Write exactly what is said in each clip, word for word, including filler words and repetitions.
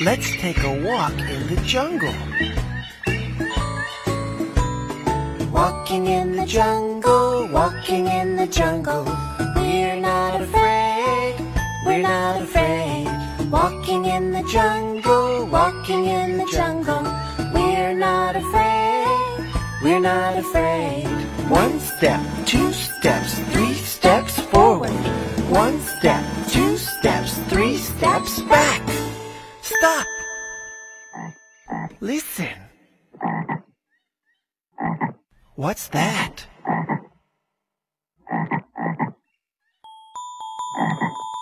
Let's take a walk in the jungle. Walking in the jungle, walking in the jungle. We're not afraid, we're not afraid. Walking in the jungle, walking in the jungle. We're not afraid, we're not afraid. One step, two steps, three steps forward. One step, two steps, three steps back.Stop! Listen. What's that?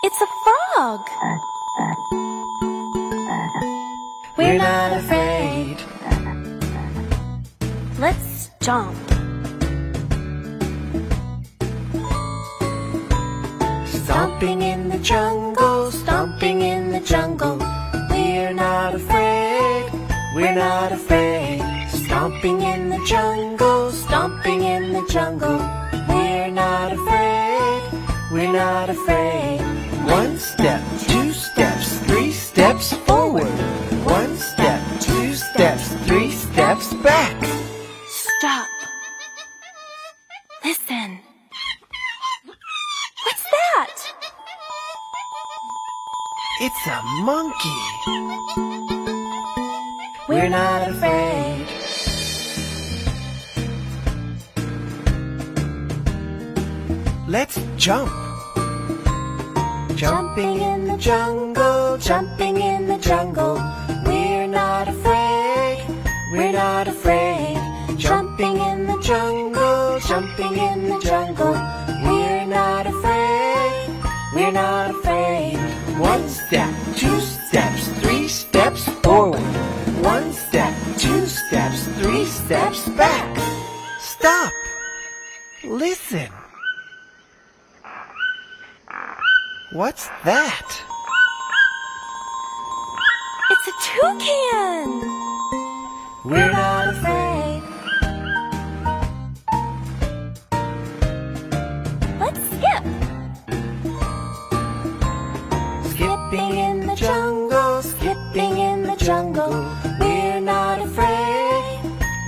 It's a frog. We're not afraid. Let's jump. Stomping in the jungle, stomping in the jungle.We're not afraid, we're not afraid. Stomping in the jungle, stomping in the jungle. We're not afraid, we're not afraid. One step, two steps, three steps forward. One step, two steps, three steps back. Stop. Listen. What's that?It's a monkey. We're not afraid. Let's jump. Jumping in the jungle, jumping in the jungle. We're not afraid, we're not afraid. Jumping in the jungle, jumping in the jungle. We're not afraid, we're not afraid.One step, two steps, three steps forward. One step, two steps, three steps back. Stop. Listen. What's that? It's a toucan. We're not afraid. Let's skip.Skipping in the jungle, skipping in the jungle. We're not afraid,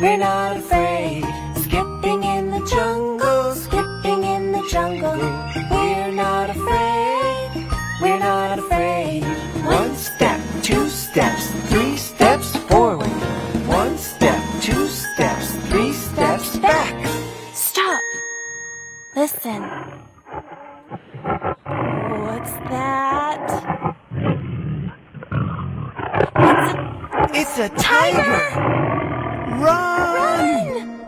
we're not afraid. Skipping in the jungle, skipping in the jungle. We're not afraid, we're not afraid. One step, two steps, three steps forward. One step, two steps, three steps back. Stop. Listen. What's that?It's a tiger! Run! Run!